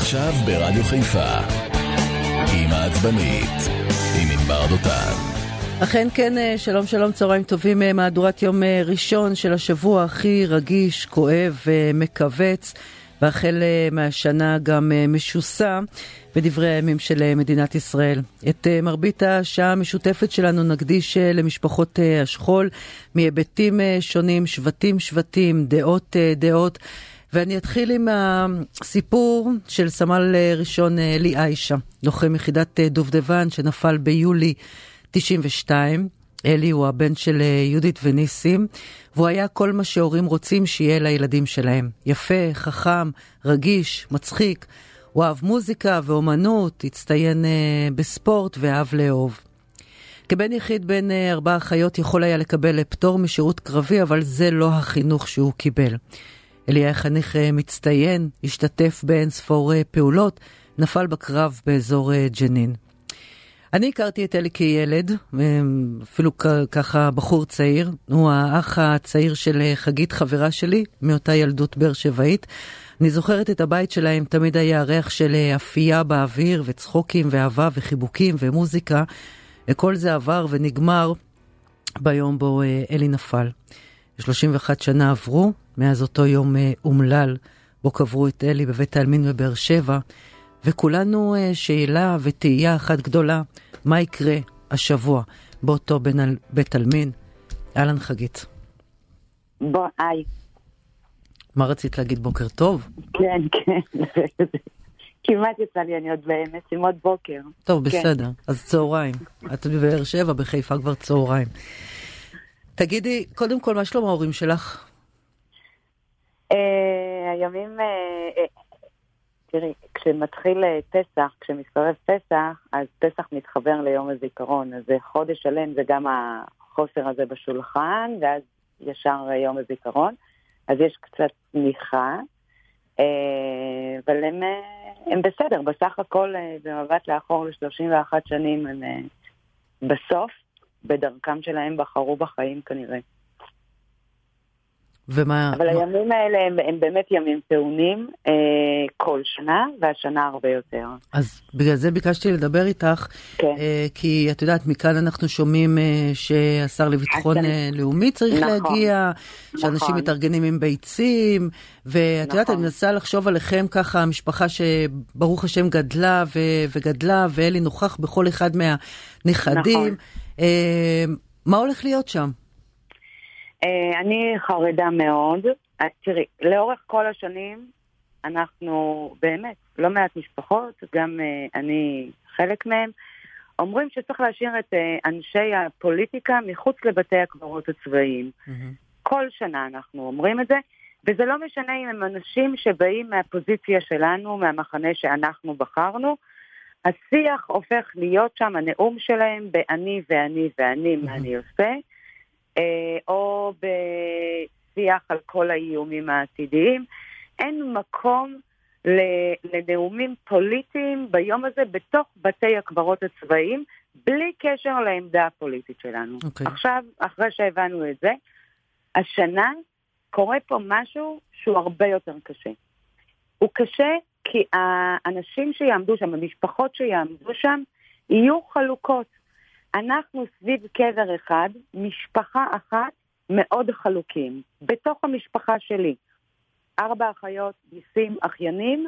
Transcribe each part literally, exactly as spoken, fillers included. עכשיו ברדיו חיפה, אמא עצבנית, עם ענבר דותן. אכן כן, שלום שלום, צהריים טובים, מהדורת יום ראשון של השבוע הכי רגיש, כואב ומקווץ, והחל מהשנה גם משוסע בדברי הימים של מדינת ישראל. את מרבית השעה המשותפת שלנו נקדיש למשפחות השכול, מהיבטים שונים, שבטים שבטים, דעות דעות, ואני אתחיל עם הסיפור של סמל ראשון אלי איישה, לוחם יחידת דובדבן שנפל ביולי תשעים ושתיים. אלי הוא הבן של יודית וניסים, והוא היה כל מה שהורים רוצים שיהיה לילדים שלהם. יפה, חכם, רגיש, מצחיק. הוא אהב מוזיקה ואומנות, הצטיין בספורט ואהב לאהוב. כבן יחיד בין ארבע אחיות יכול היה לקבל פטור משירות קרבי, אבל זה לא החינוך שהוא קיבל. אלי היה חניך מצטיין, השתתף באין ספור פעולות, נפל בקרב באזור ג'נין. אני הכרתי את אלי כילד, אפילו ככה בחור צעיר, הוא האח הצעיר של חגית, חברה שלי, מאותה ילדות בר שבעית. אני זוכרת את הבית שלהם, תמיד היה ריח של אפייה באוויר, וצחוקים ואהבה וחיבוקים ומוזיקה. כל זה עבר ונגמר ביום בו אלי נפל. שלושים ואחת שנה עברו, מאז אותו יום אומלל, בו קברו את אלי בבית העלמין בבאר שבע, וכולנו שאלה ותהייה אחת גדולה, מה יקרה השבוע באותו בית אלמין? אלן חגית. בואי. מה רצית להגיד, בוקר טוב? כן, כן. כמעט יצא לי, אני עוד במשימות בוקר. טוב, בסדר. אז צהריים. את בבאר שבע, בחיפה כבר צהריים. תגידי, קודם כל, מה שלום ההורים שלך? הימים... תראי, כשמתחיל פסח, כשמסתרב פסח, אז פסח מתחבר ליום הזיכרון, אז זה חודש שלם, זה גם החוסר הזה בשולחן, ואז ישר יום הזיכרון, אז יש קצת תמיכה, אבל הם, הם בסדר, בסך הכל במבט לאחור ל-שלושים ואחת שנים, הם בסוף, בדרכם שלהם בחרו בחיים כנראה. ומה, אבל מה... הימים האלה הם, הם באמת ימים טעונים אה, כל שנה, והשנה הרבה יותר. אז בגלל זה ביקשתי לדבר איתך, כן. אה, כי את יודעת, מכאן אנחנו שומעים אה, שהשר לביטחון אז... אה, לאומי צריך נכון, להגיע, שאנשים נכון. מתארגנים עם ביצים, ואת נכון. יודעת, אני מנסה לחשוב עליכם ככה, המשפחה שברוך השם גדלה ו... וגדלה, ואלי נוכח בכל אחד מהנכדים. נכון. אה, מה הולך להיות שם? אני חרדה מאוד. תראי, לאורך כל השנים אנחנו באמת לא מעט משפחות, גם אני חלק מהם, אומרים שצריך להשאיר את אנשי הפוליטיקה מחוץ לבתי הקברות הצבאיים. כל שנה אנחנו אומרים את זה, וזה לא משנה אם הם אנשים שבאים מהפוזיציה שלנו, מהמחנה שאנחנו בחרנו, השיח הופך להיות שם, הנאום שלהם, באני ואני ואני, מה אני עושה, או בשיח על כל האיומים העתידיים. אין מקום לנאומים פוליטיים ביום הזה בתוך בתי הקברות הצבאיים, בלי קשר לעמדה הפוליטית שלנו. Okay. עכשיו, אחרי שהבנו את זה, השנה קורה פה משהו שהוא הרבה יותר קשה. הוא קשה כי האנשים שיעמדו שם, המשפחות שיעמדו שם, יהיו חלוקות. אנחנו סביב קבר אחד, משפחה אחת, מאוד חלוקים. בתוך המשפחה שלי, ארבע אחיות, ניסים, אחיינים,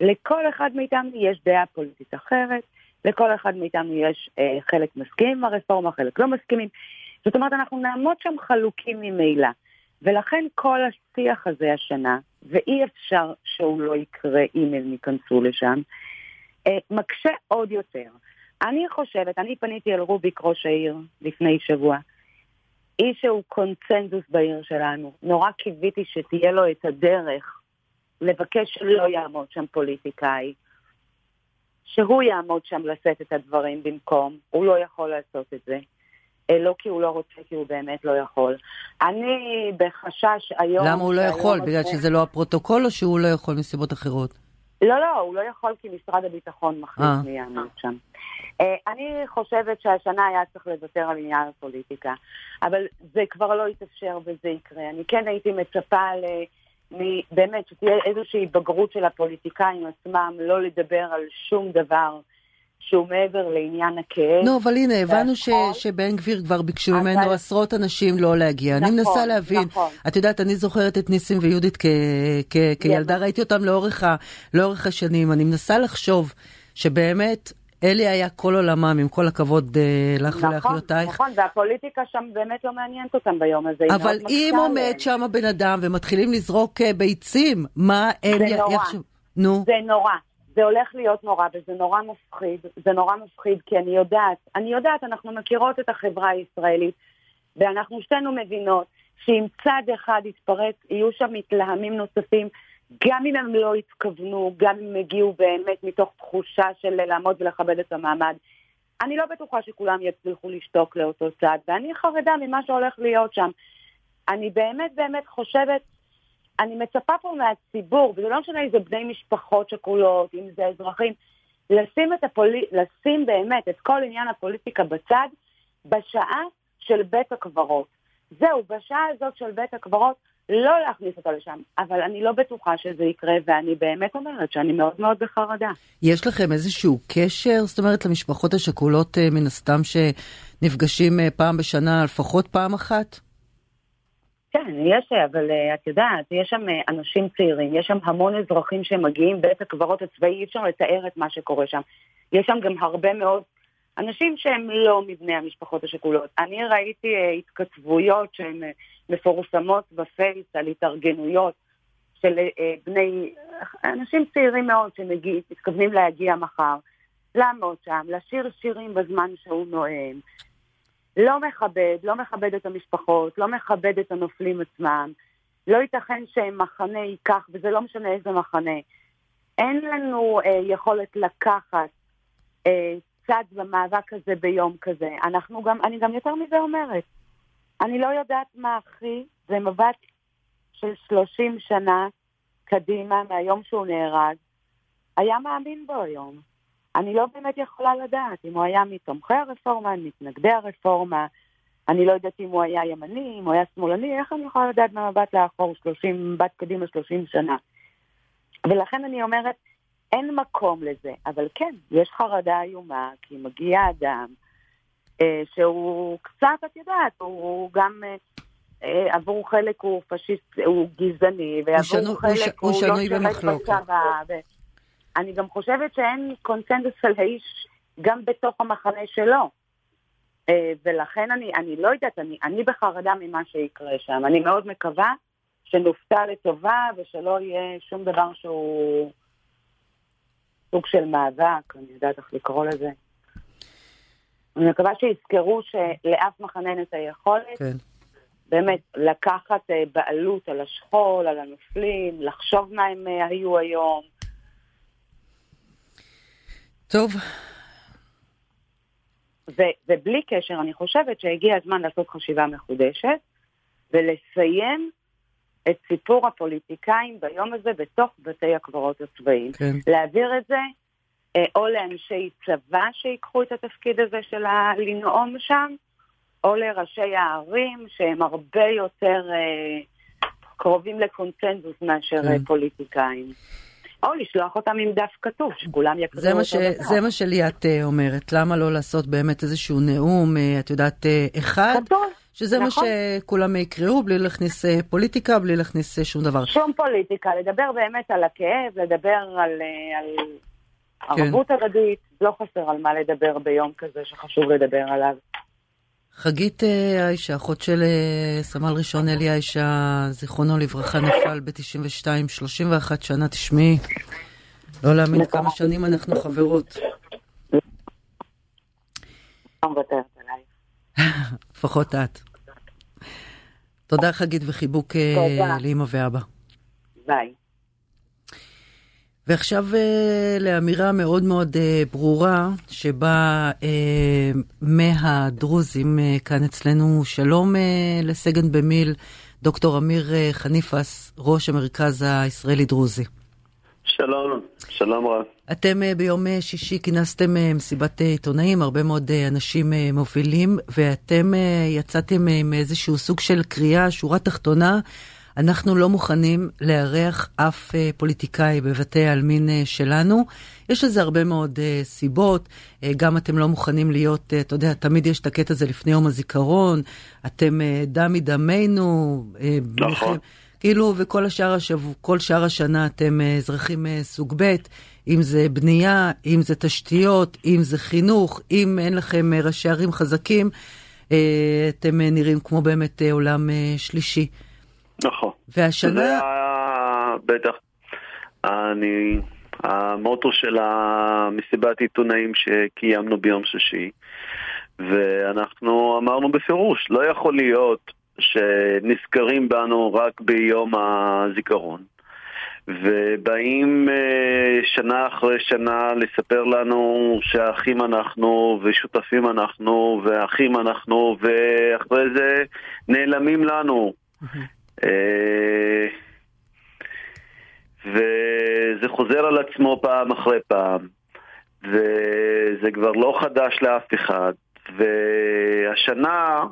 לכל אחד מאיתנו יש דעה פוליטית אחרת, לכל אחד מאיתנו יש אה, חלק מסכים עם הרפורמה, חלק לא מסכימים. זאת אומרת, אנחנו נעמוד שם חלוקים ממילא. ולכן כל השיח הזה השנה, ואי אפשר שהוא לא יקרה אם הם ייכנסו לשם, אה, מקשה עוד יותר. אני חושבת, אני פניתי אל רוביק ראש העיר לפני שבוע, איש שהוא קונצנזוס בעיר שלנו, נורא קיוויתי שתהיה לו את הדרך לבקש לא יעמוד שם פוליטיקאי, שהוא יעמוד שם לשאת את הדברים במקום, הוא לא יכול לעשות את זה, לא כי הוא לא רוצה, כי הוא באמת לא יכול. אני בחשש היום... למה הוא לא יכול? בגלל שזה לא הפרוטוקול או שהוא לא יכול מסיבות אחרות? לא, לא, הוא לא יכול כי משרד הביטחון מחליט מי יעמוד שם. אני חושבת שהשנה היה צריך לוותר על עניין הפוליטיקה, אבל זה כבר לא יתאפשר וזה יקרה. אני כן הייתי מצפה באמת שתהיה איזושהי בגרות של הפוליטיקאים עצמם, לא לדבר על שום דבר שהוא מעבר לעניין הכאב. לא, אבל הנה, הבנו שבן גביר כבר ביקשו ממנו עשרות אנשים לא להגיע. אני מנסה להבין. את יודעת, אני זוכרת את ניסים ויודית כילדה, ראיתי אותם לאורך השנים. אני מנסה לחשוב שבאמת אלי היה כל עולמם, עם כל הכבוד לך ולאחיותייך. נכון, והפוליטיקה שם באמת לא מעניינת אותם ביום הזה. אבל אם עומד שם הבן אדם ומתחילים לזרוק ביצים, מה הם יחשבו? זה נורא, זה נורא. זה הולך להיות נורא, וזה נורא מפחיד, זה נורא מפחיד, כי אני יודעת, אני יודעת, אנחנו מכירות את החברה הישראלית, ואנחנו שתינו מבינות, שאם צד אחד יתפרץ, יהיו שם מתלהמים נוספים, גם אם הם לא התכוונו, גם אם הם הגיעו באמת מתוך תחושה של לעמוד ולכבד את המעמד. אני לא בטוחה שכולם יצליחו לשתוק לאותו צד, ואני חרדה ממה שהולך להיות שם. אני באמת באמת חושבת, אני מצפה פה מהציבור, וזה לא משנה אם זה בני משפחות שכולות, אם זה אזרחים, לשים, את הפולי... לשים באמת את כל עניין הפוליטיקה בצד, בשעה של בית הקברות. זהו, בשעה הזאת של בית הקברות, לא להכניס אותו לשם, אבל אני לא בטוחה שזה יקרה, ואני באמת אומרת שאני מאוד מאוד בחרדה. יש לכם איזשהו קשר, זאת אומרת, למשפחות השכולות מן הסתם שנפגשים פעם בשנה, לפחות פעם אחת? כן, יש, אבל את יודעת, יש שם אנשים צעירים, יש שם המון אזרחים שמגיעים בית הקברות הצבאי, אי אפשר לתאר את מה שקורה שם. יש שם גם הרבה מאוד אנשים שהם לא מבני המשפחות השכולות. אני ראיתי התכתבויות שהן מפורסמות בפייס על התארגנויות של בני, אנשים צעירים מאוד שמגיעים, מתכוונים להגיע מחר, לעמוד שם, לשיר שירים בזמן שהוא נואם. לא מכבד, לא מכבד את המשפחות, לא מכבד את הנופלים עצמם, לא ייתכן שמחנה ייקח, וזה לא משנה איזה מחנה. אין לנו אה, יכולת לקחת אה, צד במאבק הזה ביום כזה. אנחנו גם, אני גם יותר מזה אומרת, אני לא יודעת מה אחי, זה מבט של שלושים שנה קדימה מהיום שהוא נהרג, היה מאמין בו היום. אני לא באמת יכולה לדעת אם הוא היה מתומכי הרפורמה, מתנגדי הרפורמה, אני לא יודעת אם הוא היה ימני, אם הוא היה שמאלני, איך אני יכולה לדעת במבט לאחור, מבט קדימה שלושים שנה. ולכן אני אומרת, אין מקום לזה, אבל כן, יש חרדה איומה, כי מגיע אדם אה, שהוא קצת, את יודעת, הוא, הוא גם אה, עבור חלק הוא פשיסט, הוא גזעני, ועבור חלק הוא, הוא לא שרק בצבא, ו... אני גם חושבת שאין קונצנזוס על האיש גם בתוך המחנה שלו. ולכן אני, אני לא יודעת, אני, אני בחרדה ממה שיקרה שם. אני מאוד מקווה שנופתע לטובה ושלא יהיה שום דבר שהוא סוג של מאבק, אני יודעת איך לקרוא לזה. אני מקווה שיזכרו שלאף מחנן את היכולת, כן. באמת לקחת בעלות על השכול, על הנופלים, לחשוב מה הם היו היום, טוב. ובלי קשר, אני חושבת שהגיע הזמן לעשות חשיבה מחודשת, ולסיים את סיפור הפוליטיקאים ביום הזה בתוך בתי הקברות הצבאיים. כן. להעביר את זה, או לאנשי צבא שיקחו את התפקיד הזה של לנאום שם, או לראשי הערים שהם הרבה יותר קרובים לקונצנזוס מאשר כן. פוליטיקאים. או לשלוח אותם עם דף כתוב, שכולם יקראו אותו דבר. זה מה שלי את אומרת, למה לא לעשות באמת איזשהו נאום, את יודעת, אחד, שזה מה שכולם יקראו, בלי להכניס פוליטיקה, בלי להכניס שום דבר. שום פוליטיקה, לדבר באמת על הכאב, לדבר על ערבות הדדית, לא חסר על מה לדבר ביום כזה שחשוב לדבר עליו. חגית איישה, אחות של סמל ראשון אלי איישה, זיכרונו לברכה, נפל ב-תשעים ושתיים, שלושים ואחת שנה, תשמעי. לא להאמין כמה שנים אנחנו חברות. לפחות את. תודה חגית וחיבוק לאמא ואבא. ביי. ועכשיו לאמירה מאוד מאוד ברורה שבה מהדרוזים כאן אצלנו, שלום לסגן במיל דוקטור אמיר חניפס, ראש המרכז הישראלי דרוזי. שלום, שלום רב. אתם ביום שישי כינסתם מסיבת עיתונאים, הרבה מאוד אנשים מובילים, ואתם יצאתם עם איזשהו סוג של קריאה, שורה תחתונה, אנחנו לא מוכנים לארח אף פוליטיקאי בבתי העלמין שלנו. יש לזה הרבה מאוד סיבות, גם אתם לא מוכנים להיות, אתה יודע, תמיד יש את הקטע הזה לפני יום הזיכרון, אתם דם מדמנו. נכון. כאילו, וכל השאר השבוע, כל שאר השנה אתם אזרחים סוג ב', אם זה בנייה, אם זה תשתיות, אם זה חינוך, אם אין לכם ראשי ערים חזקים, אתם נראים כמו באמת עולם שלישי. נכון. והשנה... זה בטח. אני... המוטו של המסיבת עיתונאים שקיימנו ביום שישי, ואנחנו אמרנו בפירוש, לא יכול להיות שנזכרים בנו רק ביום הזיכרון, ובאים שנה אחרי שנה לספר לנו שהאחים אנחנו ושותפים אנחנו ואחים אנחנו, ואחרי זה נעלמים לנו. וזה חוזר על עצמו פעם אחרי פעם, וזה כבר לא חדש לאף אחד. והשנה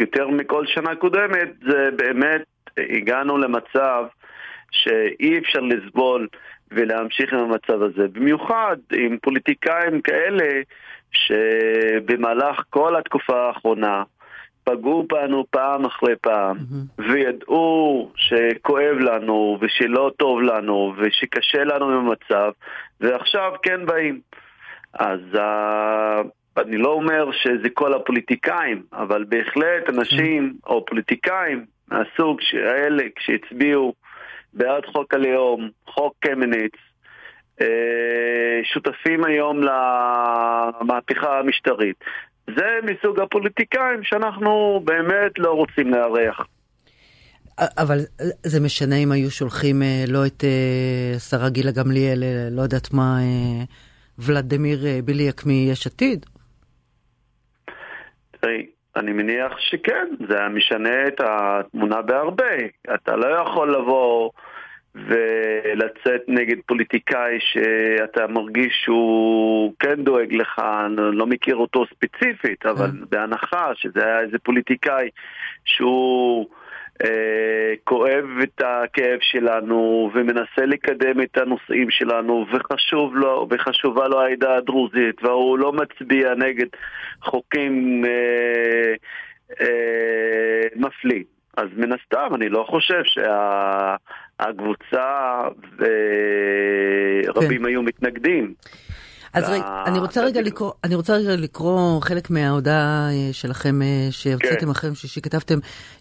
יותר מכל שנה קודמת, זה באמת הגענו למצב שאי אפשר לסבול ולהמשיך עם המצב הזה. במיוחד עם פוליטיקאים כאלה שבמהלך כל התקופה האחרונה פגעו בנו פעם אחרי פעם, mm-hmm. וידעו שכואב לנו ושלא טוב לנו ושקשה לנו במצב, ועכשיו כן באים. אז ה... אני לא אומר שזה כל הפוליטיקאים, אבל בהחלט אנשים או פוליטיקאים מהסוג האלה שהצביעו בעד חוק הלאום, חוק קמניץ, שותפים היום למהפכה המשטרית. זה מסוג הפוליטיקאים שאנחנו באמת לא רוצים להארח. אבל זה משנה אם היו שולחים לא את שרה גילה גמליאל, לא יודעת מה, ולדימיר בליאק מיש עתיד. אני מניח שכן, זה משנה את התמונה בהרבה. אתה לא יכול לבוא ולצאת נגד פוליטיקאי שאתה מרגיש שהוא כן דואג לך, אני לא מכיר אותו ספציפית, אבל בהנחה שזה היה איזה פוליטיקאי שהוא אה, כואב את הכאב שלנו ומנסה לקדם את הנושאים שלנו, וחשוב לו, וחשובה לו העדה הדרוזית, והוא לא מצביע נגד חוקים אה, אה, מפלים. אז מן הסתם, אני לא חושב שהקבוצה ורבים היו מתנגדים. אז אני רוצה רגע לקרוא חלק מההודעה שלכם, שהוצאתם אחרים, שכתבתם,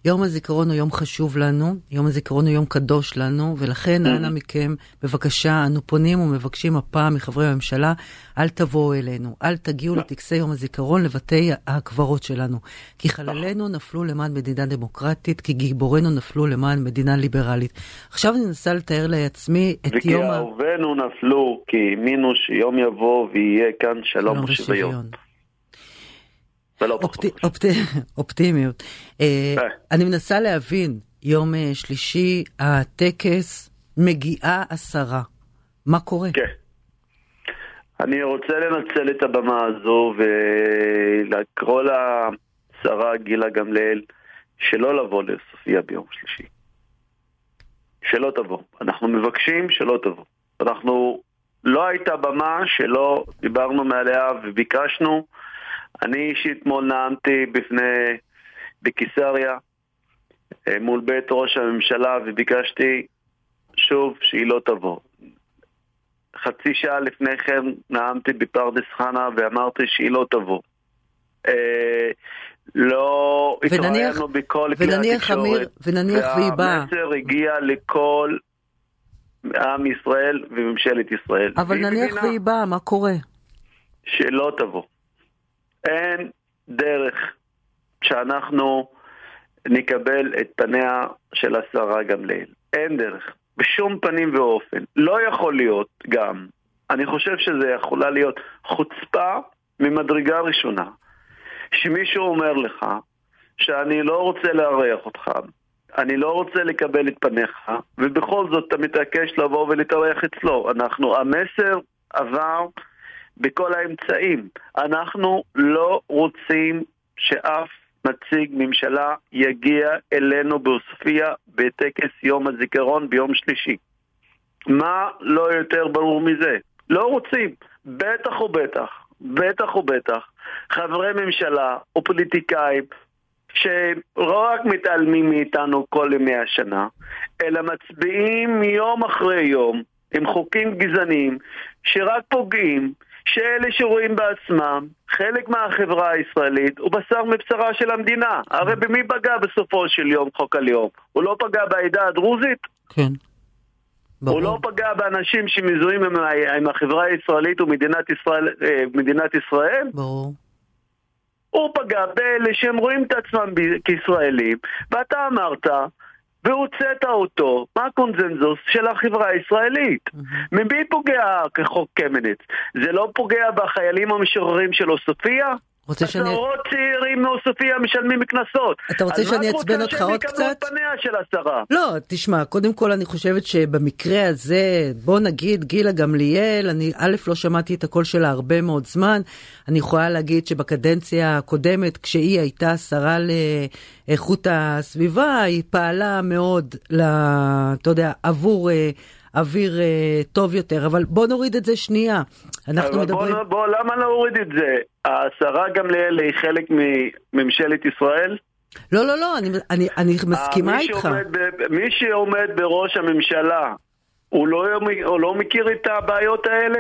יום הזיכרון הוא יום חשוב לנו, יום הזיכרון הוא יום קדוש לנו, ולכן אנא מכם, בבקשה, אנו פונים ומבקשים הפעם מחברי הממשלה, אל תבואו אלינו, אל תגיעו לטקסי יום הזיכרון לבתי הקברות שלנו, כי חללינו נפלו למען מדינה דמוקרטית, כי גיבורנו נפלו למען מדינה ליברלית. עכשיו אני אנסה לתאר לעצמי את יום... וכי אהובינו נפלו, כי האמינו שיום יבוא ויהיה כאן שלום ושוויון. אופטימיות. אני מנסה להבין, יום שלישי, הטקס, מגיעה עשרה. מה קורה? אני רוצה לנצל את הבמה הזו ולקרוא לה שרה גילה גמליאל שלא לבוא לסופיה ביום שלישי. שלא תבוא. אנחנו מבקשים שלא תבוא. אנחנו לא הייתה במה שלא דיברנו מעליה וביקשנו. אני אישית מול נעמתי בפני בקיסריה מול בית ראש הממשלה וביקשתי שוב שהיא לא תבוא. חצי שעה לפני כן נעמתי בפרדס חנה ואמרתי שהיא לא תבוא. אה, לא התראינו בכל כלי התקשורת, והמסר הגיע לכל עם ישראל וממשלת ישראל. אבל נניח והיא באה, מה קורה? שלא תבוא. אין דרך שאנחנו נקבל את פניה של השרה גמליאל. אין דרך. בשום פנים ואופן. לא יכול להיות גם. אני חושב שזה יכולה להיות חוצפה ממדרגה ראשונה. שמישהו אומר לך שאני לא רוצה להריח אותך. אני לא רוצה לקבל את פניך, ובכל זאת אתה מתעקש לבוא ולהתארח אצלו. אנחנו, המסר עבר בכל האמצעים. אנחנו לא רוצים שאף נציג ממשלה יגיע אלינו בעוספיה בטקס יום הזיכרון ביום שלישי. מה לא יותר ברור מזה? לא רוצים, בטח ובטח, בטח ובטח, חברי ממשלה או פוליטיקאים שלא רק מתעלמים מאיתנו כל ימי השנה, אלא מצביעים יום אחרי יום עם חוקים גזעניים שרק פוגעים, שאלה שרואים בעצמם חלק מהחברה הישראלית ובשר מבשרה של המדינה. הרי במי פגע בסופו של יום חוק הלאום? הוא לא פגע בעדה הדרוזית? כן. הוא לא פגע באנשים שמזוהים עם, עם החברה הישראלית ומדינת ישראל, מדינת ישראל? ברור. הוא פגע באלה שהם רואים את עצמם כישראלים, ואתה אמרת, והוצאת אותו מהקונזנזוס של החברה הישראלית. ממי פוגע כחוק קמניץ? זה לא פוגע בחיילים המשוררים של אוסופיה? הסוהרות צעירים מאוסופיה משלמים מכנסות. אתה רוצה שאני אצבן אותך עוד קצת? לא, תשמע, קודם כל אני חושבת שבמקרה הזה, בוא נגיד גילה גמליאל, אני א' לא שמעתי את הקול שלה הרבה מאוד זמן, אני יכולה להגיד שבקדנציה הקודמת, כשהיא הייתה שרה לאיכות הסביבה, היא פעלה מאוד, אתה יודע, עבור אוויר טוב יותר, אבל בוא נוריד את זה שנייה. אנחנו מדברים... בוא, בוא, למה נוריד את זה? השרה גמליאל היא חלק מממשלת ישראל? לא, לא, לא, אני, אני, אני מסכימה איתך. מי שעומד בראש הממשלה, הוא לא, הוא לא מכיר את הבעיות האלה?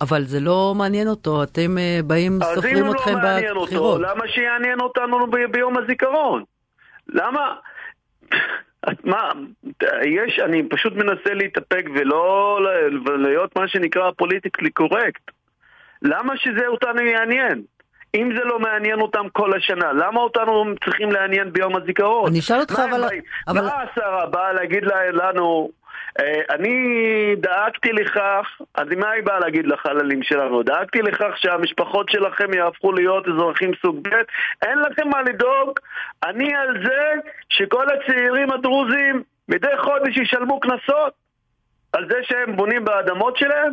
אבל זה לא מעניין אותו, אתם באים, סופרים אתכם בבחירות. אז אם הוא לא מעניין אותו, למה שיעניין אותנו ביום הזיכרון? למה... מה, יש, אני פשוט מנסה להתאפק ולא להיות מה שנקרא פוליטיקלי קורקט. למה שזה אותנו יעניין? אם זה לא מעניין אותם כל השנה, למה אותנו צריכים לעניין ביום הזיכרון? אני אשאל אותך, אבל... מה השרה באה להגיד לנו, אני דאגתי לכך, אז מה היא באה להגיד לחללים שלנו? דאגתי לכך שהמשפחות שלכם יהפכו להיות אזרחים סוג ב', אין לכם מה לדאוג, אני על זה שכל הצעירים הדרוזים מדי חודש ישלמו קנסות על זה שהם בונים באדמות שלהם?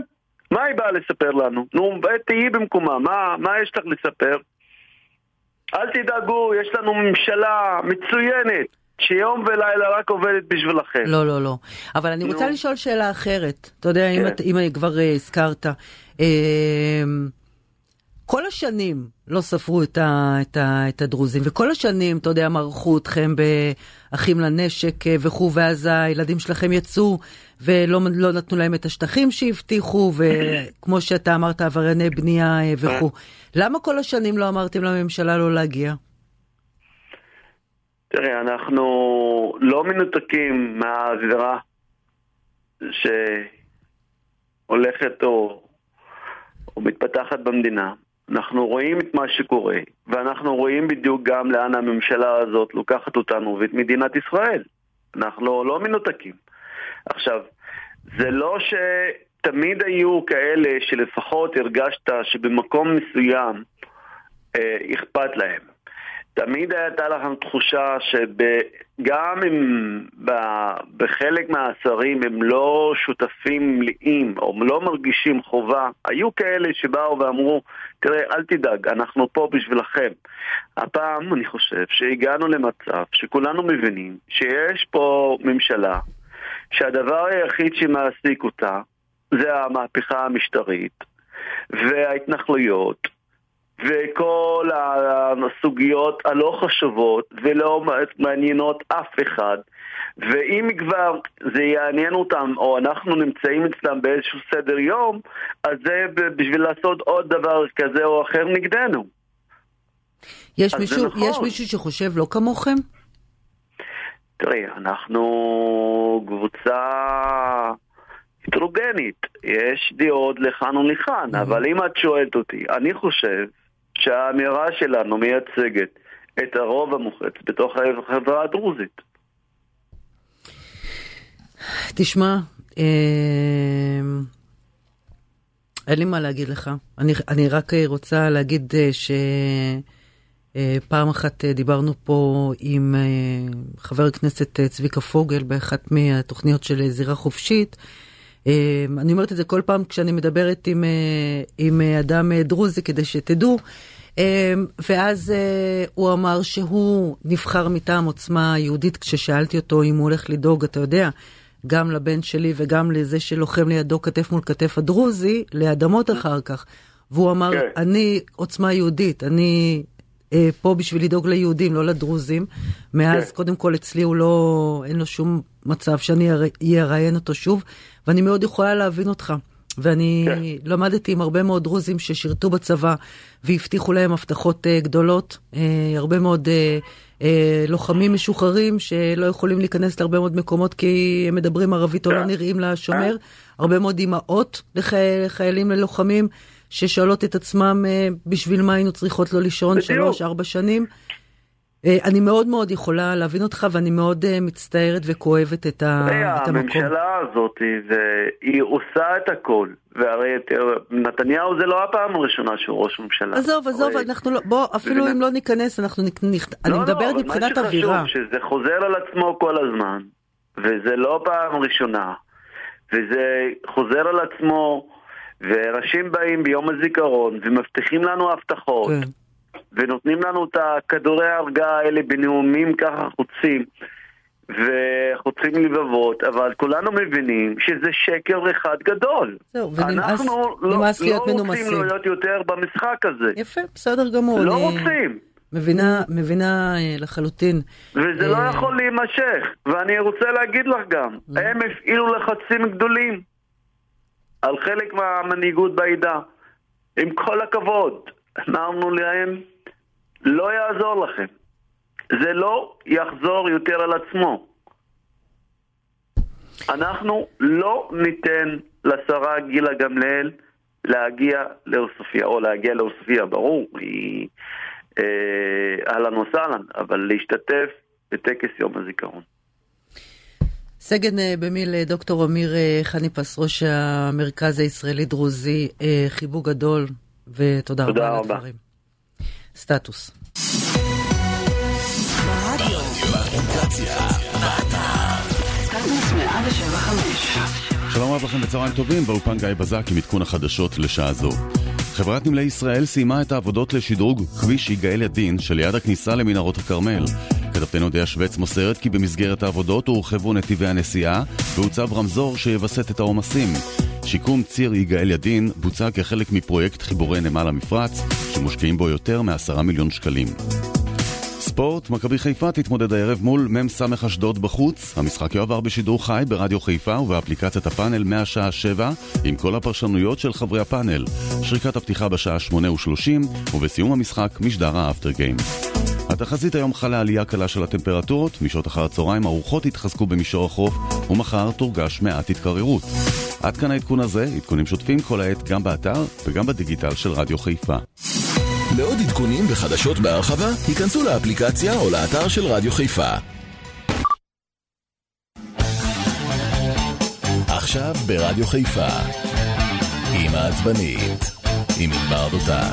מה היא באה לספר לנו? נו, תהיי במקומה, מה, מה יש לך לספר? אל תדאגו, יש לנו ממשלה מצוינת, שיום ולילה רק עובדת בשבילכם. לא, לא, לא. אבל אני רוצה לשאול שאלה אחרת. אתה יודע, אם אני כבר הזכרת, כל השנים לא ספרו את הדרוזים, וכל השנים, אתה יודע, מרחו אתכם באחים לנשק וכו, ואז הילדים שלכם יצאו, ולא נתנו להם את השטחים שהבטיחו, וכמו שאתה אמרת, עברייני בנייה וכו. למה כל השנים לא אמרתם לממשלה לא להגיע? תראה, אנחנו לא מנותקים מהזירה שהולכת או, או מתפתחת במדינה. אנחנו רואים את מה שקורה, ואנחנו רואים בדיוק גם לאן הממשלה הזאת לוקחת אותנו ואת מדינת ישראל. אנחנו לא מנותקים. עכשיו, זה לא שתמיד היו כאלה שלפחות הרגשת שבמקום מסוים אה, אכפת להם. תמיד הייתה לכם תחושה שגם אם בחלק מהשרים הם לא שותפים מלאים או לא מרגישים חובה, היו כאלה שבאו ואמרו, תראה, אל תדאג, אנחנו פה בשבילכם. הפעם אני חושב שהגענו למצב שכולנו מבינים שיש פה ממשלה, שהדבר היחיד שמעסיק אותה זה המהפכה המשטרית וההתנחלויות, וכל הסוגיות הלא חשובות ולא מעניינות אף אחד, ואם כבר זה יעניין אותם או אנחנו נמצאים אצלם באיזשהו סדר יום, אז זה בשביל לעשות עוד דבר כזה או אחר נגדנו. יש מישהו, נכון. יש מישהו שחושב לא כמוכם? תראי, אנחנו קבוצה הטרוגנית, יש דעות לכאן ולכאן, mm-hmm. אבל אם את שואלת אותי, אני חושב שהאמירה שלנו מייצגת את הרוב המוחץ בתוך החברה הדרוזית. תשמע, אה... אין לי מה להגיד לך. אני, אני רק רוצה להגיד שפעם אחת דיברנו פה עם חבר הכנסת צביקה פוגל באחת מהתוכניות של זירה חופשית, אני אומרת את זה כל פעם כשאני מדברת עם, עם אדם דרוזי, כדי שתדעו, ואז הוא אמר שהוא נבחר מטעם עוצמה יהודית, כששאלתי אותו אם הוא הולך לדאוג, אתה יודע, גם לבן שלי וגם לזה שלוחם לידו כתף מול כתף הדרוזי, לאדמות אחר כך. והוא אמר, אני עוצמה יהודית, אני פה בשביל לדאוג ליהודים, לא לדרוזים. מאז, קודם כל, אצלי הוא לא, אין לו שום מצב שאני אראיין אותו שוב, ואני מאוד יכולה להבין אותך. ואני למדתי עם הרבה מאוד דרוזים ששירתו בצבא, והבטיחו להם הבטחות גדולות, הרבה מאוד לוחמים משוחררים שלא יכולים להיכנס להרבה מאוד מקומות כי הם מדברים ערבית או לא נראים לשומר, הרבה מאוד אמאות לחיילים ללוחמים ששואלות את עצמם בשביל מה היינו צריכות לא לישון שלוש, ארבע שנים. אני מאוד מאוד יכולה להבין אותך, ואני מאוד מצטערת וכואבת את המקום. הממשלה הזאת, היא עושה את הכל. והרי נתניהו זה לא הפעם הראשונה שהוא ראש ממשלה. עזוב, עזוב, בוא, אפילו אם לא ניכנס, אני מדברת מבחינת אווירה. מה שחשוב, שזה חוזר על עצמו כל הזמן, וזה לא פעם ראשונה, וזה חוזר על עצמו, וראשים באים ביום הזיכרון, ומבטיחים לנו הבטחות. ונותנים לנו את הכדורי ההרגעה האלה בנאומים ככה חוצים, וחוצים לבבות, אבל כולנו מבינים שזה שקר אחד גדול. אנחנו לא רוצים להיות יותר במשחק הזה. יפה, בסדר גמור. לא רוצים. מבינה לחלוטין. וזה לא יכול להימשך, ואני רוצה להגיד לך גם, הם הפעילו לחצים גדולים על חלק מהמנהיגות בעידה. עם כל הכבוד, אמרנו להם, לא יעזור לכם. זה לא יחזור יותר על עצמו. אנחנו לא ניתן לשרה גילה גמליאל להגיע לאוסופיה, או להגיע לאוסופיה, ברור, היא אהלן וסהלן, אבל להשתתף בטקס יום הזיכרון. סגן במיל דוקטור אמיר חניפס, ראש המרכז הישראלי דרוזי, חיבוק גדול. ותודה רבה על הדברים. סטטוס. שלום רב לכם בצהריים טובים, באופן גיא בזק עם עדכון החדשות לשעה זו. חברת נמלי ישראל סיימה את העבודות לשדרוג כביש יגאל ידין שליד הכניסה למנהרות הכרמל. כתבתנו דיה שבץ מוסרת כי במסגרת העבודות הורחבו נתיבי הנסיעה והוצב רמזור שיבסט את העומסים. שיקום ציר יגאל ידין בוצע כחלק מפרויקט חיבורי נמל המפרץ שמושקעים בו יותר מעשרה מיליון שקלים. ספורט, מכבי חיפה תתמודד הערב מול מ.ס. אשדוד בחוץ. המשחק יועבר בשידור חי ברדיו חיפה ובאפליקציית הפאנל מהשעה שבע עם כל הפרשנויות של חברי הפאנל. שריקת הפתיחה בשעה שמונה ושלושים ובסיום המשחק משדר האפטר גיים. התחזית היום חלה עלייה קלה של הטמפרטורות, משעות אחר הצהריים הרוחות התחזקו במישור החוף ומחר תורגש מעט התקררות. עד כאן העדכון הזה, עדכונים שוטפים כל העת גם באתר וגם בדיגיטל של רדיו חיפה. לעוד עדכונים וחדשות בהרחבה, היכנסו לאפליקציה או לאתר של רדיו חיפה. עכשיו ברדיו חיפה, אמא עצבנית, עם ענבר דותן.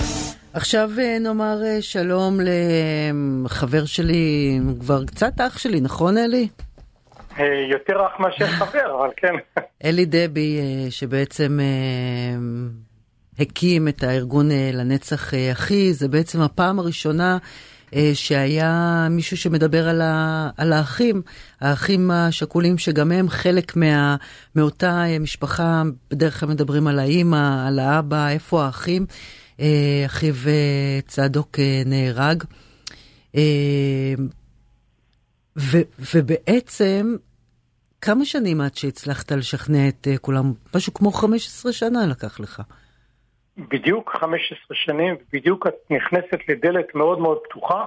עכשיו נאמר שלום לחבר שלי, כבר קצת אח שלי, נכון אלי? יותר אח מאשר חבר, אבל כן. אלי דבי, שבעצם הקים את הארגון לנצח אחי, זה בעצם הפעם הראשונה שהיה מישהו שמדבר על, ה, על האחים, האחים השכולים שגם הם חלק מה, מאותה משפחה, בדרך כלל מדברים על האמא, על האבא, איפה האחים. אחיו צדוק נהרג, ובעצם כמה שנים עד שהצלחת לשכנע את כולם? משהו כמו חמש עשרה שנה לקח לך. בדיוק חמש עשרה שנים, בדיוק את נכנסת לדלת מאוד מאוד פתוחה,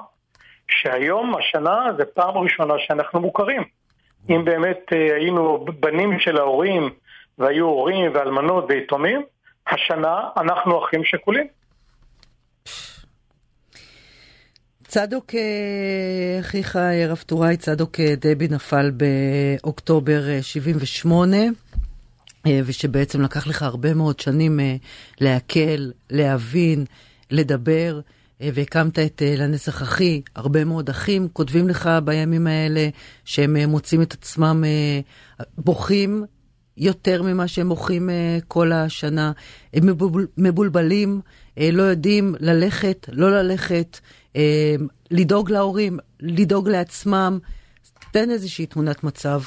שהיום, השנה, זה פעם ראשונה שאנחנו מוכרים. אם באמת היינו בנים של ההורים, והיו הורים ואלמנות ויתומים, השנה אנחנו אחים שכולים. צדוק אחיך רב טוראי, צדוק דבי, נפל באוקטובר שבעים ושמונה, ושבעצם לקח לך הרבה מאוד שנים להקל, להבין, לדבר, והקמת את לנצח אחי. הרבה מאוד אחים כותבים לך בימים האלה שהם מוצאים את עצמם בוכים יותר ממה שהם מוכרים כל השנה. הם מבולבלים, לא יודעים ללכת, לא ללכת, לדאוג להורים, לדאוג לעצמם. תן איזושהי תמונת מצב.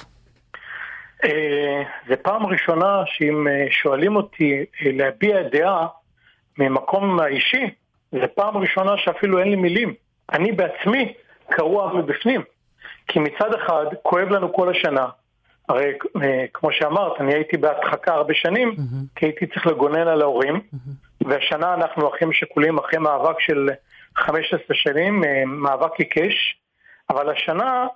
זה פעם ראשונה שאם שואלים אותי להביע דעה ממקום האישי, זה פעם ראשונה שאפילו אין לי מילים. אני בעצמי קרוע מבפנים. כי מצד אחד כואב לנו כל השנה. הרי כמו שאמרת, אני הייתי בהדחקה הרבה שנים, mm-hmm. כי הייתי צריך לגונן על ההורים, mm-hmm. והשנה אנחנו אחים שכולים אחרי מאבק של חמש עשרה שנים, מאבק עיקש, אבל השנה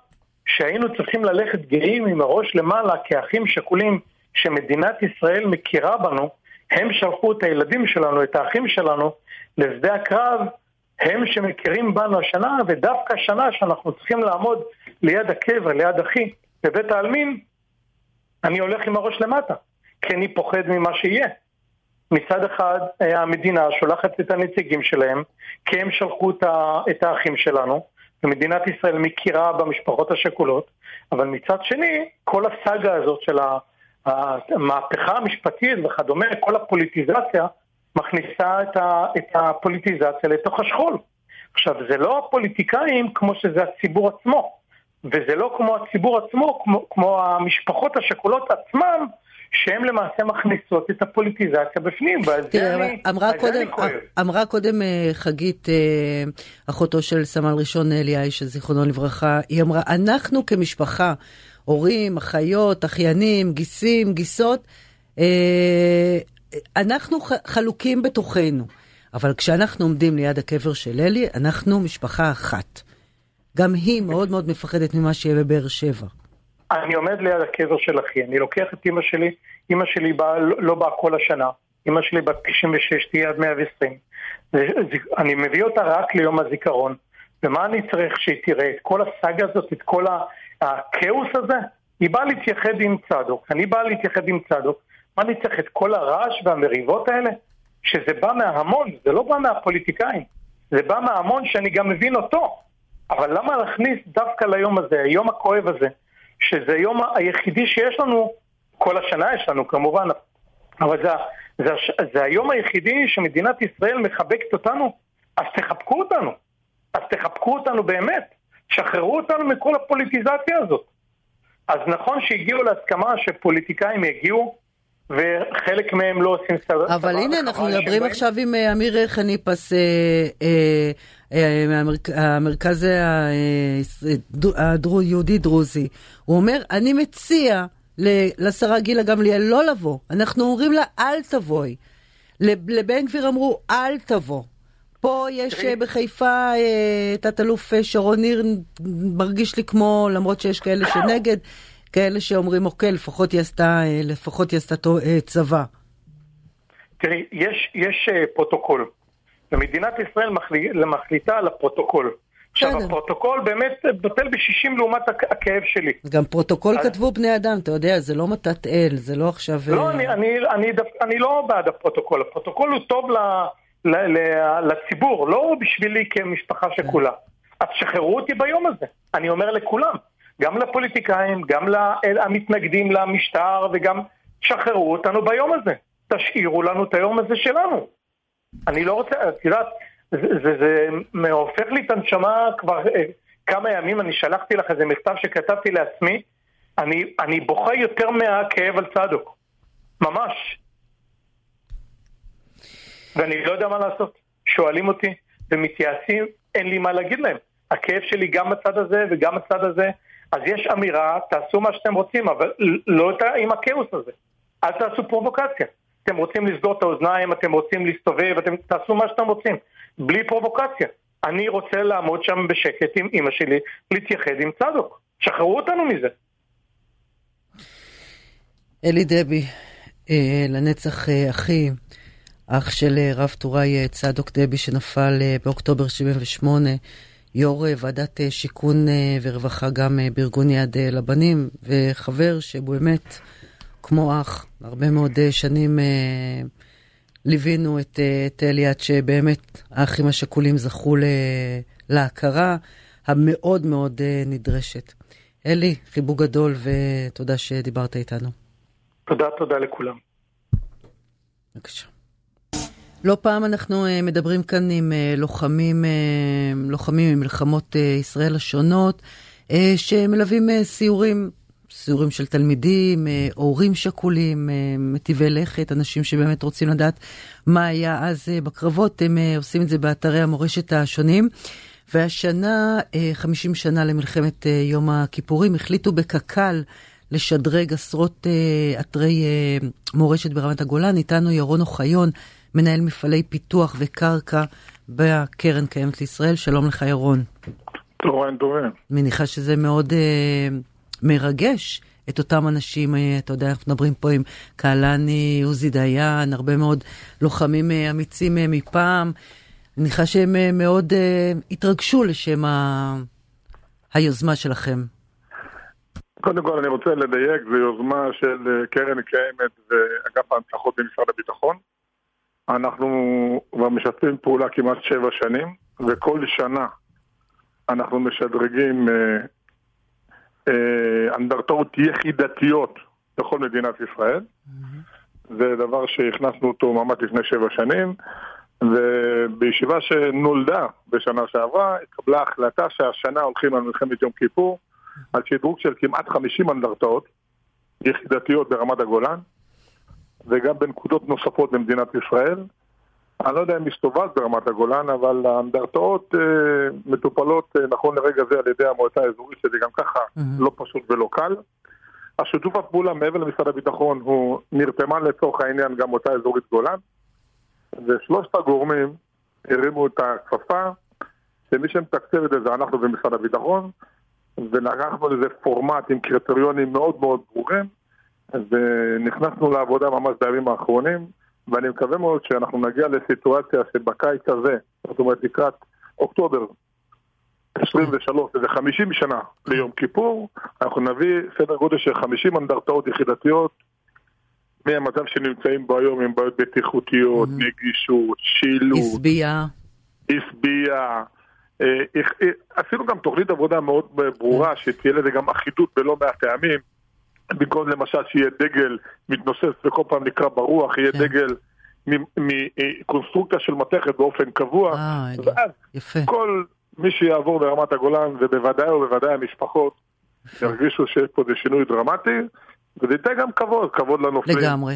שהיינו צריכים ללכת גאים עם הראש למעלה כאחים שכולים שמדינת ישראל מכירה בנו, הם שלחו את הילדים שלנו, את האחים שלנו, לשדה הקרב, הם שמכירים בנו השנה, ודווקא השנה שאנחנו צריכים לעמוד ליד הקבע, ליד אחי, בבית העלמין, אני הולך עם הראש למטה, כי אני פוחד ממה שיהיה. מצד אחד, המדינה שולחת את הנציגים שלהם, כי הם שלחו את האחים שלנו, ומדינת ישראל מכירה במשפחות השכולות, אבל מצד שני, כל הסגה הזאת של המהפכה המשפטית וכדומה, כל הפוליטיזציה, מכניסה את הפוליטיזציה לתוך השכול. עכשיו, זה לא הפוליטיקאים כמו שזה הציבור עצמו, וזה לא כמו הציבור עצמו, כמו, כמו המשפחות השכולות עצמם, שהם למעשה מכניסות את הפוליטיזציה בפנים. תראה, אני, אמרה, קודם, אמרה קודם חגית, אחותו של סמל ראשון אלי איישה, זיכרונו לברכה, היא אמרה, אנחנו כמשפחה, הורים, אחיות, אחיינים, גיסים, גיסות, אנחנו חלוקים בתוכנו, אבל כשאנחנו עומדים ליד הקבר של אלי, אנחנו משפחה אחת. גם היא מאוד מאוד מפחדת ממה שיהיה בבאר שבע. אני עומד ליד הקבר של אחי, אני לוקח את אמא שלי, אמא שלי בא, לא באה כל השנה, אמא שלי בת תשעים ושש, תהיה עד מאה ועשרים, אני מביא אותה רק ליום הזיכרון, ומה אני צריך שהיא תראה? את כל הסאגה הזאת, את כל הכאוס הזה? היא באה להתייחד עם צדוק, אני באה להתייחד עם צדוק, מה אני צריך את כל הרעש והמריבות האלה? שזה בא מההמון, זה לא בא מהפוליטיקאים, זה בא מההמון שאני גם מבין אותו. אבל למה להכניס דווקא ליום הזה, היום הכואב הזה, שזה היום היחידי שיש לנו, כל השנה יש לנו כמובן, אבל זה, זה, זה היום היחידי שמדינת ישראל מחבקת אותנו, אז תחבקו אותנו, אז תחבקו אותנו באמת, שחררו אותנו מכל הפוליטיזציה הזאת. אז נכון שהגיעו להסכמה שפוליטיקאים יגיעו, וחלק מהם לא עושים סבבה. אבל הנה, אנחנו מדברים עכשיו עם אמיר חניפס, המרכז היהודי דרוזי. הוא אומר, אני מציע לשרה גילה גמליאל לא לבוא. אנחנו אומרים לה, אל תבואי. לבן גביר אמרו, אל תבוא. פה יש בחיפה תת-אלוף שרון ניר, מרגיש לי כמו, למרות שיש כאלה שנגד, כאלה שאומרים, אוקיי, לפחות היא עשתה, לפחות היא עשתה צבא. תראי, יש, יש פרוטוקול. ומדינת ישראל מחליטה על הפרוטוקול. עכשיו, הפרוטוקול באמת בטל ב-שישים לעומת הכאב שלי. גם פרוטוקול כתבו בני אדם, אתה יודע, זה לא מתת אל, זה לא עכשיו... לא, אני, אני, אני, אני לא בעד הפרוטוקול. הפרוטוקול הוא טוב ל, ל, ל, לציבור, לא בשבילי כמשפחה שכולה. אז שחררו אותי ביום הזה. אני אומר לכולם. גם לפוליטיקאים, גם למתנגדים למשטר, וגם שחררו אותנו ביום הזה. תשאירו לנו את היום הזה שלנו. אני לא רוצה, את יודעת, זה, זה, זה הופך לי את הנשמה כבר אה, כמה ימים, אני שלחתי לך איזה מכתב שכתבתי לעצמי, אני, אני בוכה יותר מהכאב על צדוק. ממש. ואני לא יודע מה לעשות. שואלים אותי, ומתייעצים, אין לי מה להגיד להם. הכאב שלי גם בצד הזה וגם בצד הזה, אז יש אמירה, תעשו מה שאתם רוצים, אבל לא עם הכאוס הזה. אל תעשו פרובוקציה. אתם רוצים לסגור את האוזניים, אתם רוצים להסתובב, אתם תעשו מה שאתם רוצים. בלי פרובוקציה. אני רוצה לעמוד שם בשקט עם אמא שלי, להתייחד עם צדוק. שחררו אותנו מזה. אלי דבי, לנצח אחי, אח של רב טוראי צדוק דבי, שנפל באוקטובר שבעים ושמונה, יור ועדת שיקון ורווחה גם בארגון יד לבנים, וחבר שבו באמת כמו אח, הרבה מאוד שנים ליווינו את, את אליעד, שבאמת האחים השכולים זכו להכרה המאוד מאוד נדרשת. אלי, חיבוק גדול ותודה שדיברת איתנו. תודה, תודה לכולם. בבקשה. לא פעם אנחנו מדברים כאן עם לוחמים, לוחמים ממלחמות ישראל השונות, שמלווים סיורים, סיורים של תלמידים, הורים שכולים, מטיבי לכת, אנשים שבאמת רוצים לדעת מה היה אז בקרבות, הם עושים את זה באתרי המורשת השונים. והשנה, חמישים שנה למלחמת יום הכיפורים, החליטו בקק"ל לשדרג עשרות אתרי מורשת ברמת הגולן. איתנו ירון אוחיון, מנהל מפעלי פיתוח וקרקע בקרן קיימת לישראל. שלום לך ירון. תורן, תורן. מניחה שזה מאוד אה, מרגש את אותם אנשים, אה, אתה יודע, אנחנו מדברים פה עם קהלני, עוזי דיין, הרבה מאוד לוחמים אה, אמיצים אה, מפעם. מניחה שהם אה, מאוד אה, התרגשו לשם ה... היוזמה שלכם. קודם כל אני רוצה לדייק, זו יוזמה של קרן קיימת ואגף ההנצחות במשרד הביטחון. אנחנו כבר משתפים פעולה כמעט שבע שנים, וכל שנה אנחנו משדרגים אה, אה, אנדרטאות יחידתיות בכל מדינת ישראל. Mm-hmm. זה דבר שהכנסנו אותו ממש לפני שבע שנים, ובישיבה שנולדה בשנה שעברה, התקבלה החלטה שהשנה הולכים על מלחמת יום כיפור, mm-hmm. על שדרוג של כמעט חמישים אנדרטאות יחידתיות ברמת הגולן, וגם בנקודות נוספות במדינת ישראל. אני לא יודע אם מסתובב ברמת הגולן, אבל האנדרטאות אה, מטופלות אה, נכון לרגע זה על ידי המועצה האזורית, שזה גם ככה mm-hmm. לא פשוט ולא קל. השיתוף הפעולה מעבר למשרד הביטחון הוא נרתמה לצורך העניין גם מועצה אזורית גולן, ושלושת הגורמים הרימו את הכפפה, שמי שמתקצב את זה אנחנו במשרד הביטחון, ולקחנו לזה פורמט עם קריטריונים מאוד מאוד ברורים, ונכנסנו לעבודה ממש בימים האחרונים, ואני מקווה מאוד שאנחנו נגיע לסיטואציה שבקיץ הזה, זאת אומרת לקראת אוקטובר עשרים ושלוש, זה חמישים שנה ליום כיפור, אנחנו נביא סדר גודל של חמישים אנדרטאות יחידתיות, מהמצב שנמצאים בו היום עם בעיות בטיחותיות, mm-hmm. נגישות, שילוט, הסביעה, הסביעה, עשינו גם תוכנית עבודה מאוד ברורה, mm-hmm. שתהיה לזה גם אחידות בלא מעט טעמים, במקום למשל שיהיה דגל מתנוסס וכל פעם נקרא ברוח, יהיה דגל מקונסטרוקציה של מתכת באופן קבוע, ואז כל מי שיעבור ברמת הגולן, ובוודאי ובוודאי המשפחות, ירגישו שיש פה זה שינוי דרמטי, וזה ייתן גם כבוד, כבוד לנופלים, לגמרי.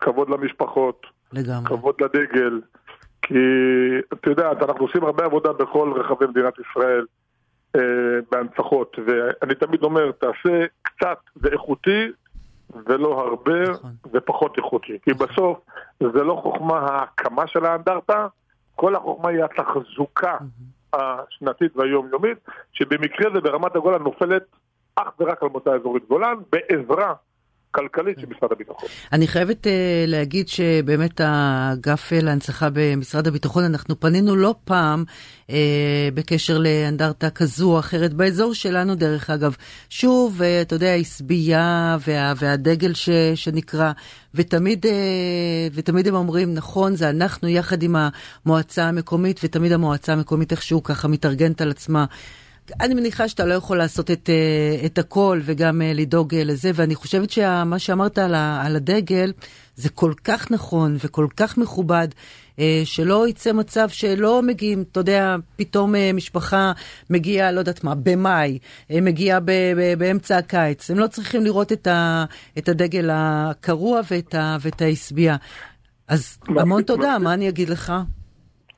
כבוד למשפחות, לגמרי. כבוד לדגל, כי אתה יודע, אנחנו עושים הרבה עבודה בכל רחבי מדינת ישראל, בהנצחות, ואני תמיד אומר תעשה קצת ואיכותי ולא הרבה ופחות איכותי, כי בסוף זה לא חוכמה ההקמה של האנדרטה, כל החוכמה היא התחזוקה השנתית והיומיומית, שבמקרה זה ברמת הגולן נופלת אך ורק על מועצה אזורית גולן בעזרה כלכלית של משרד הביטחון. אני חייבת uh, להגיד שבאמת האגף להנצחה במשרד הביטחון, אנחנו פנינו לא פעם uh, בקשר לאנדרטה כזו או אחרת באזור שלנו, דרך אגב. שוב, uh, אתה יודע, הסביעה וה, והדגל ש, שנקרא, ותמיד, uh, ותמיד הם אומרים, נכון, זה אנחנו יחד עם המועצה המקומית, ותמיד המועצה המקומית איכשהו ככה מתארגנת על עצמה. אני מניחה שאתה לא יכול לעשות את, את הכל וגם לדאוג לזה, ואני חושבת שמה שאמרת על, על הדגל זה כל כך נכון וכל כך מכובד, שלא יצא מצב שלא מגיעים, אתה יודע, פתאום משפחה מגיעה, לא יודעת מה, במאי, מגיעה ב, ב, באמצע הקיץ. הם לא צריכים לראות את, ה, את הדגל הקרוע ואת, ה, ואת ההסביעה. אז המון תודה, מה אני אגיד לך?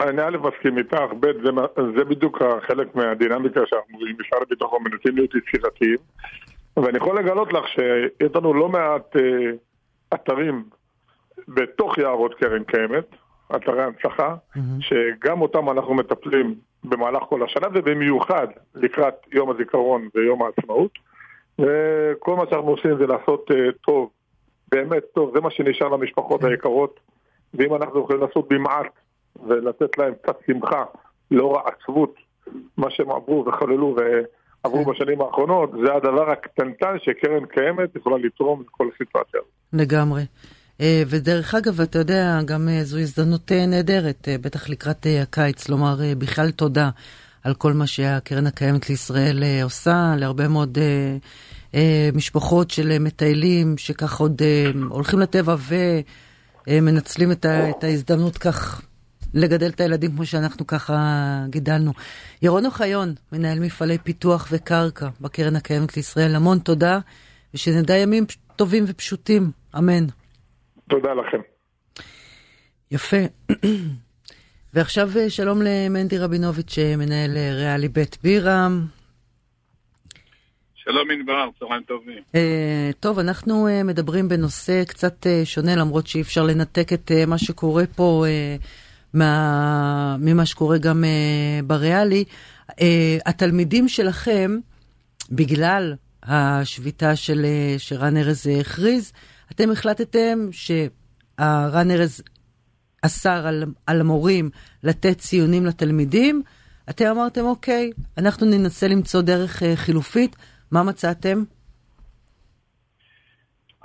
אני א' מסכים איתך, ב' זה, זה בדיוק חלק מהדינמיקה שאנחנו משרד הביטחון מנסים להיות יצירתיים, ואני יכול לגלות לך שיש לנו לא מעט אה, אתרים בתוך יערות קרן קיימת, אתרי הנצחה, mm-hmm. שגם אותם אנחנו מטפלים במהלך כל השנה, ובמיוחד לקראת יום הזיכרון ויום העצמאות, וכל מה שאנחנו עושים זה לעשות אה, טוב, באמת טוב, זה מה שנשאר למשפחות mm-hmm. היקרות, ואם אנחנו יכולים לעשות במעט, ולתת להם קצת שמחה, לא עצבות, מה שהם עברו וחללו ועברו בשנים האחרונות, זה הדבר הקטנטן שקרן קיימת יכולה לתרום לכל הסיטואציה. לגמרי. ודרך אגב, אתה יודע, גם זו הזדמנות נהדרת, בטח לקראת הקיץ, לומר בכלל תודה על כל מה שהקרן הקיימת לישראל עושה, להרבה מאוד משפחות של מטיילים, שכך עוד הולכים לטבע ומנצלים את ההזדמנות כך לגדל את הילדים כמו שאנחנו ככה גידלנו. ירון אוחיון, מנהל מפעלי פיתוח וקרקע בקרן הקיימת לישראל, המון תודה, ושנדע ימים טובים ופשוטים, אמן. תודה לכם. יפה. ועכשיו שלום למנדי רבינוביץ' שמנהל ריאלי בית בירם. שלום ענבר, צהריים טובים. טוב, אנחנו מדברים בנושא קצת שונה, למרות שאי אפשר לנתק את מה שקורה פה מה, ממה שקורה גם בריאלי. התלמידים שלכם, בגלל השביתה של שרן ארז הכריז, אתם החלטתם שרן ארז אסר על, על המורים לתת ציונים לתלמידים. אתם אמרתם, אוקיי, אנחנו ננסה למצוא דרך חילופית. מה מצאתם?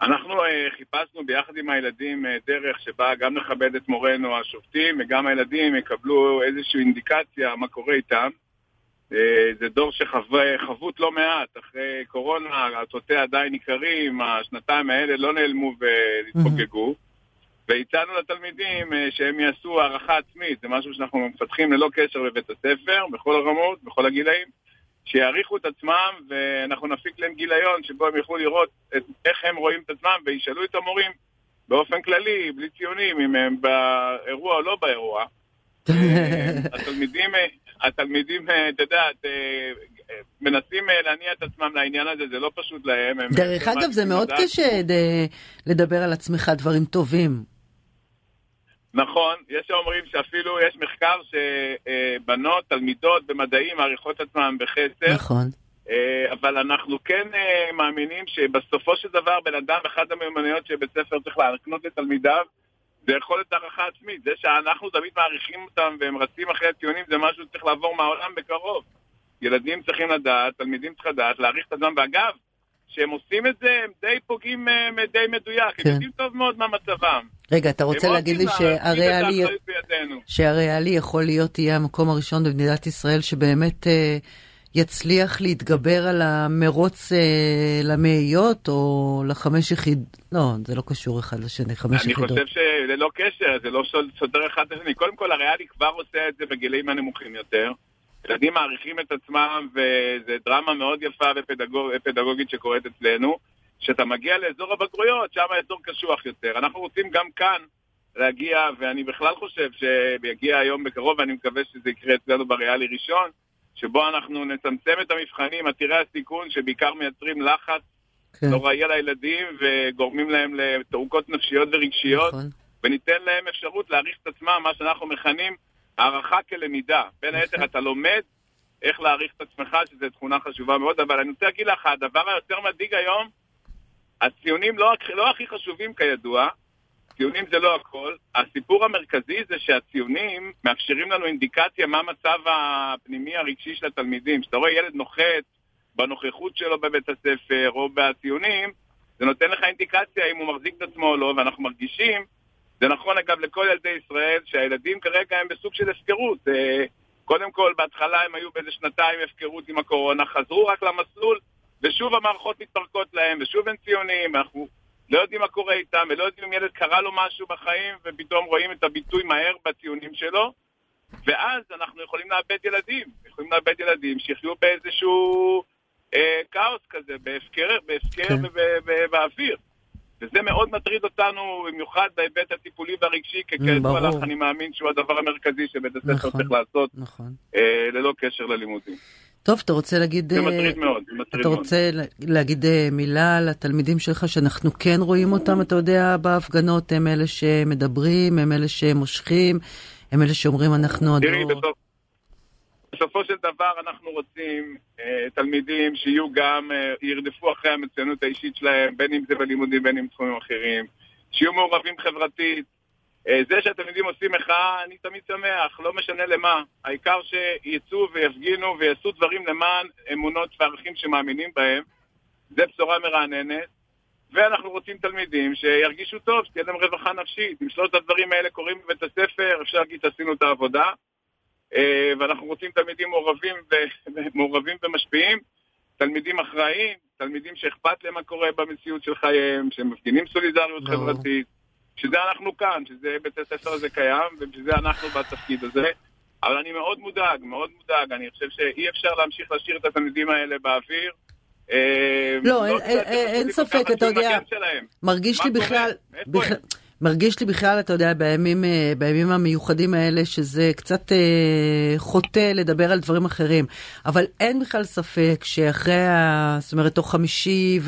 אנחנו חיפשנו ביחד עם הילדים דרך שבה גם נכבד את מורנו השופטים, וגם הילדים יקבלו איזושהי אינדיקציה מה קורה איתם. זה דור שחוות לא מעט, אחרי קורונה, התוצאה עדיין עיקרים, השנתיים האלה לא נעלמו ולהתפוגגו, והצענו לתלמידים שהם יעשו הערכה עצמית, זה משהו שאנחנו מפתחים ללא קשר בבית הספר, בכל הרמות, בכל הגילאים, שיעריכו את עצמם, ואנחנו נפיק להם גיליון שבו הם יוכלו לראות את, איך הם רואים את עצמם, וישאלו את המורים באופן כללי, בלי ציונים, אם הם באירוע או לא באירוע. התלמידים, התלמידים, תדעת, מנסים להניע את עצמם לעניין הזה, זה לא פשוט להם. דרך אגב, זה מאוד קשה לדבר על עצמך דברים טובים. נכון, יש שאומרים שאפילו יש מחקר שבנות, תלמידות במדעים מעריכות עצמם בחסר. נכון. אבל אנחנו כן מאמינים שבסופו של דבר בן אדם, אחד המיומנויות שבית ספר צריך להקנות לתלמידיו, זה יכולת הערכה עצמית. זה שאנחנו תמיד מעריכים אותם והם רצים אחרי הציונים, זה משהו שצריך לעבור מהעולם בקרוב. ילדים צריכים לדעת, תלמידים צריכים לדעת, להעריך את הזמן. ואגב, שהם עושים את זה, הם די פוגעים די מדויק. הם יודעים טוב מאוד מה מצבם. רגע, אתה רוצה להגיד לי שהריאלי יכול להיות יהיה המקום הראשון במדינת ישראל שבאמת יצליח להתגבר על המרוץ למאיות או לחמש יחיד? לא, זה לא קשור אחד לשני, חמש יחידות. אני חושב שזה לא קשר, זה לא סודר אחד לשני. קודם כל, הריאלי כבר עושה את זה בגילאים הנמוכים יותר. ילדים מעריכים את עצמם, וזה דרמה מאוד יפה ופדגוגית שקורית אצלנו, שאתה מגיע לאזור הבגרויות, שם האזור קשוח יותר. אנחנו רוצים גם כאן להגיע, ואני בכלל חושב שיגיע היום בקרוב, ואני מקווה שזה יקרה אצלנו בריאלי ראשון, שבו אנחנו נצמצם את המבחנים, עתירי הסיכון, שבעיקר מייצרים לחץ נוראי על הילדים, וגורמים להם לתעוקות נפשיות ורגשיות, וניתן להם אפשרות להעריך את עצמם, מה שאנחנו מכנים הערכה כלמידה. בין היתר אתה לומד איך להעריך את עצמך, שזו תכונה חשובה מאוד, אבל אני רוצה להגיד לך, הדבר היותר מדאיג היום, הציונים לא, לא הכי חשובים כידוע, ציונים זה לא הכל, הסיפור המרכזי זה שהציונים מאפשרים לנו אינדיקציה מה המצב הפנימי הרגשי של התלמידים. כשאתה רואה ילד נוחת בנוכחות שלו בבית הספר או בציונים, זה נותן לך אינדיקציה אם הוא מחזיק את עצמו או לא, ואנחנו מרגישים, זה נכון אגב לכל ילדי ישראל, שהילדים כרגע הם בסוג של הפקרות. קודם כל, בהתחלה הם היו באיזה שנתיים הפקרות עם הקורונה, חזרו רק למסלול, ושוב המערכות מתפרקות להם, ושוב הם ציונים, אנחנו לא יודעים מה קורה איתם, ולא יודעים אם ילד קרה לו משהו בחיים, ופתאום רואים את הביטוי מהר בציונים שלו, ואז אנחנו יכולים לאבד ילדים, יכולים לאבד ילדים שיחיו באיזשהו אה, כאוס כזה, בהפקר, בהפקר ובאוויר. וזה מאוד מטריד אותנו, במיוחד בהיבט הטיפולי והרגשי, ככזו אני מאמין שהוא הדבר המרכזי שבית הספר צריך לעשות, ללא קשר ללימודים. טוב, אתה רוצה להגיד... זה מטריד מאוד. אתה רוצה להגיד מילה לתלמידים שלך, שאנחנו כן רואים אותם, אתה יודע, בהפגנות, הם אלה שמדברים, הם אלה שמושכים, הם אלה שאומרים אנחנו... תראי, בסופו של דבר אנחנו רוצים uh, תלמידים שיהיו גם, uh, ירדפו אחרי המצוינות האישית שלהם, בין אם זה בלימודים, בין אם תחומים אחרים, שיהיו מעורבים חברתית. Uh, זה שהתלמידים עושים מחאה, אני תמיד שמח, לא משנה למה. העיקר שיצאו ויפגינו ויעשו דברים למען אמונות וערכים שמאמינים בהם. זה בשורה מרעננת. ואנחנו רוצים תלמידים שירגישו טוב, שתהיה להם רווחה נפשית. אם שלושת הדברים האלה קורים בבית הספר, אפשר להגיד, עשינו את העבודה. ואנחנו רוצים תלמידים מעורבים ומעורבים ומשפיעים, תלמידים אחראיים, תלמידים שאכפת להם מה קורה במציאות של חייהם, שמפגינים סולידריות חברתית, שזה אנחנו כאן, שזה בית הספר הזה קיים, ובשזה אנחנו בתפקיד הזה. אבל אני מאוד מודאג, מאוד מודאג, אני חושב שאי אפשר להמשיך לשאיר את התלמידים האלה באוויר. לא, אין ספק, אתה יודע, מרגיש לי בכלל... מרגיש לי בכלל, אתה יודע, בימים, בימים המיוחדים האלה, שזה קצת אה, חוטא לדבר על דברים אחרים. אבל אין בכלל ספק שאחרי, זאת אומרת, תוך חמישי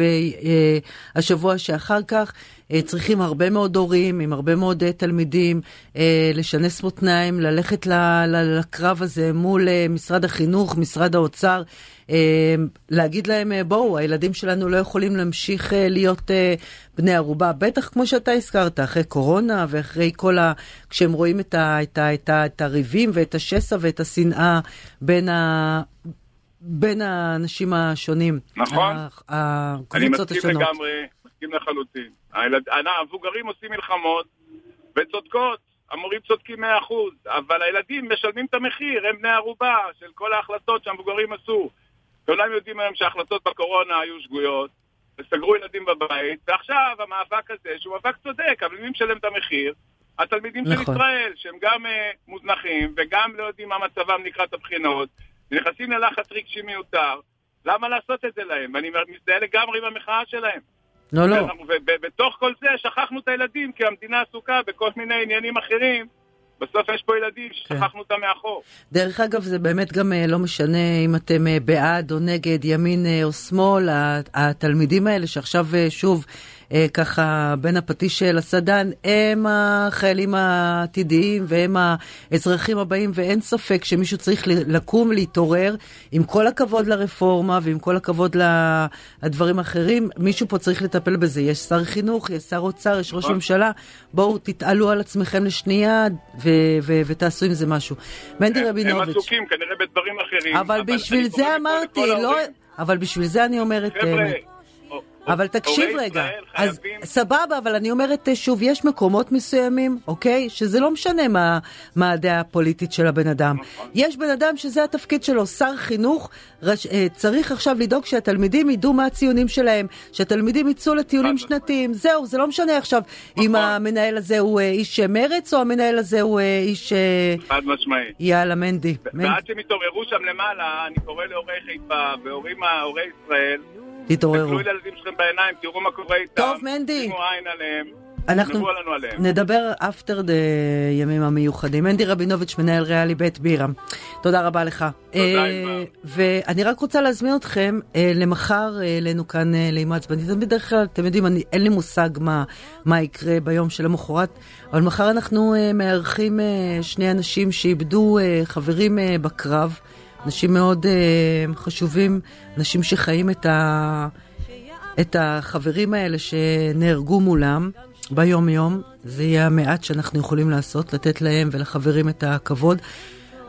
והשבוע שאחר כך, אה, צריכים הרבה מאוד הורים, עם הרבה מאוד תלמידים, אה, לשנס מותניים, ללכת ל, ל, לקרב הזה מול אה, משרד החינוך, משרד האוצר, אה, להגיד להם, אה, בואו, הילדים שלנו לא יכולים להמשיך אה, להיות אה, בני ערובה. בטח, כמו שאתה הזכרת, אחרי קורונה ואחרי כל ה... כשהם רואים את, ה... את, ה... את, ה... את הריבים ואת השסע ואת השנאה בין, ה... בין האנשים השונים. נכון. ה... אני מסכים השונות. לגמרי, מסכים לחלוטין. הילד... המבוגרים עושים מלחמות וצודקות, המורים צודקים מאה אחוז, אבל הילדים משלמים את המחיר, הם בני ערובה של כל ההחלטות שהמבוגרים עשו. כולם יודעים היום שההחלטות בקורונה היו שגויות, וסגרו ילדים בבית, ועכשיו המאבק הזה, שהוא מאבק צודק, אבל מי משלם את המחיר? התלמידים נכון. של ישראל, שהם גם uh, מוזנחים, וגם לא יודעים מה מצבם לקראת הבחינות, ונכנסים ללחץ רגשי מיותר, למה לעשות את זה להם? אני מזדהה לגמרי עם המחאה שלהם. לא, לא. ובתוך כל זה שכחנו את הילדים, כי המדינה עסוקה בכל מיני עניינים אחרים, בסוף יש פה ילדים ששכחנו אותם מאחור. דרך אגב, זה באמת גם לא משנה אם אתם בעד או נגד, ימין או שמאל, התלמידים האלה שעכשיו שוב ככה בין הפטיש של הסדן, הם החיילים העתידיים והם האזרחים הבאים, ואין ספק שמישהו צריך לקום, להתעורר, עם כל הכבוד לרפורמה ועם כל הכבוד לדברים האחרים, מישהו פה צריך לטפל בזה. יש שר חינוך, יש שר אוצר, יש ראש ממשלה, בואו תתעלו על עצמכם לשנייה ותעשו עם זה משהו. מנדי רבינוביץ'. הם עסוקים כנראה בדברים אחרים. אבל בשביל זה אמרתי, לא... אבל בשביל זה אני אומרת... אבל תקשיב רגע, אז סבבה, אבל אני אומרת שוב, יש מקומות מסוימים, אוקיי? שזה לא משנה מה, מה הדעה הפוליטית של הבן אדם. יש בן אדם שזה התפקיד שלו, שר חינוך, צריך עכשיו לדאוג שהתלמידים ידעו מה הציונים שלהם, שהתלמידים יצאו לטיולים שנתיים, זהו, זה לא משנה עכשיו אם המנהל הזה הוא איש מרץ או המנהל הזה הוא איש... חד משמעי. יאללה, מנדי. ועד שמתעוררו שם למעלה, אני קורא להורי חיפה והורים ההורי ישראל, תתעוררו. תקלו לילדים שלכם בעיניים, תראו מה קורה איתם. טוב, מנדי. תראו עין עליהם. אנחנו נדבר after the ימים המיוחדים. מנדי רבינוביץ', מנהל ריאלי בית בירם. תודה רבה לך. תודה רבה. ואני רק רוצה להזמין אתכם למחר אלינו כאן לאמא עצבנית. בדרך כלל, אתם יודעים, אין לי מושג מה יקרה ביום של המחרת, אבל מחר אנחנו מארחים שני אנשים שאיבדו חברים בקרב. אנשים מאוד uh, חשובים, אנשים שחיים את, ה... את החברים האלה שנהרגו מולם ביום יום. זה יהיה המעט שאנחנו יכולים לעשות, לתת להם ולחברים את הכבוד.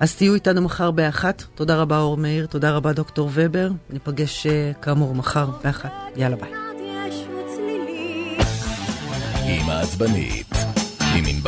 אז תהיו איתנו מחר באחת. תודה רבה אור מאיר, תודה רבה דוקטור ובר. ניפגש uh, כאמור מחר באחת. יאללה ביי. אמא עצבנית.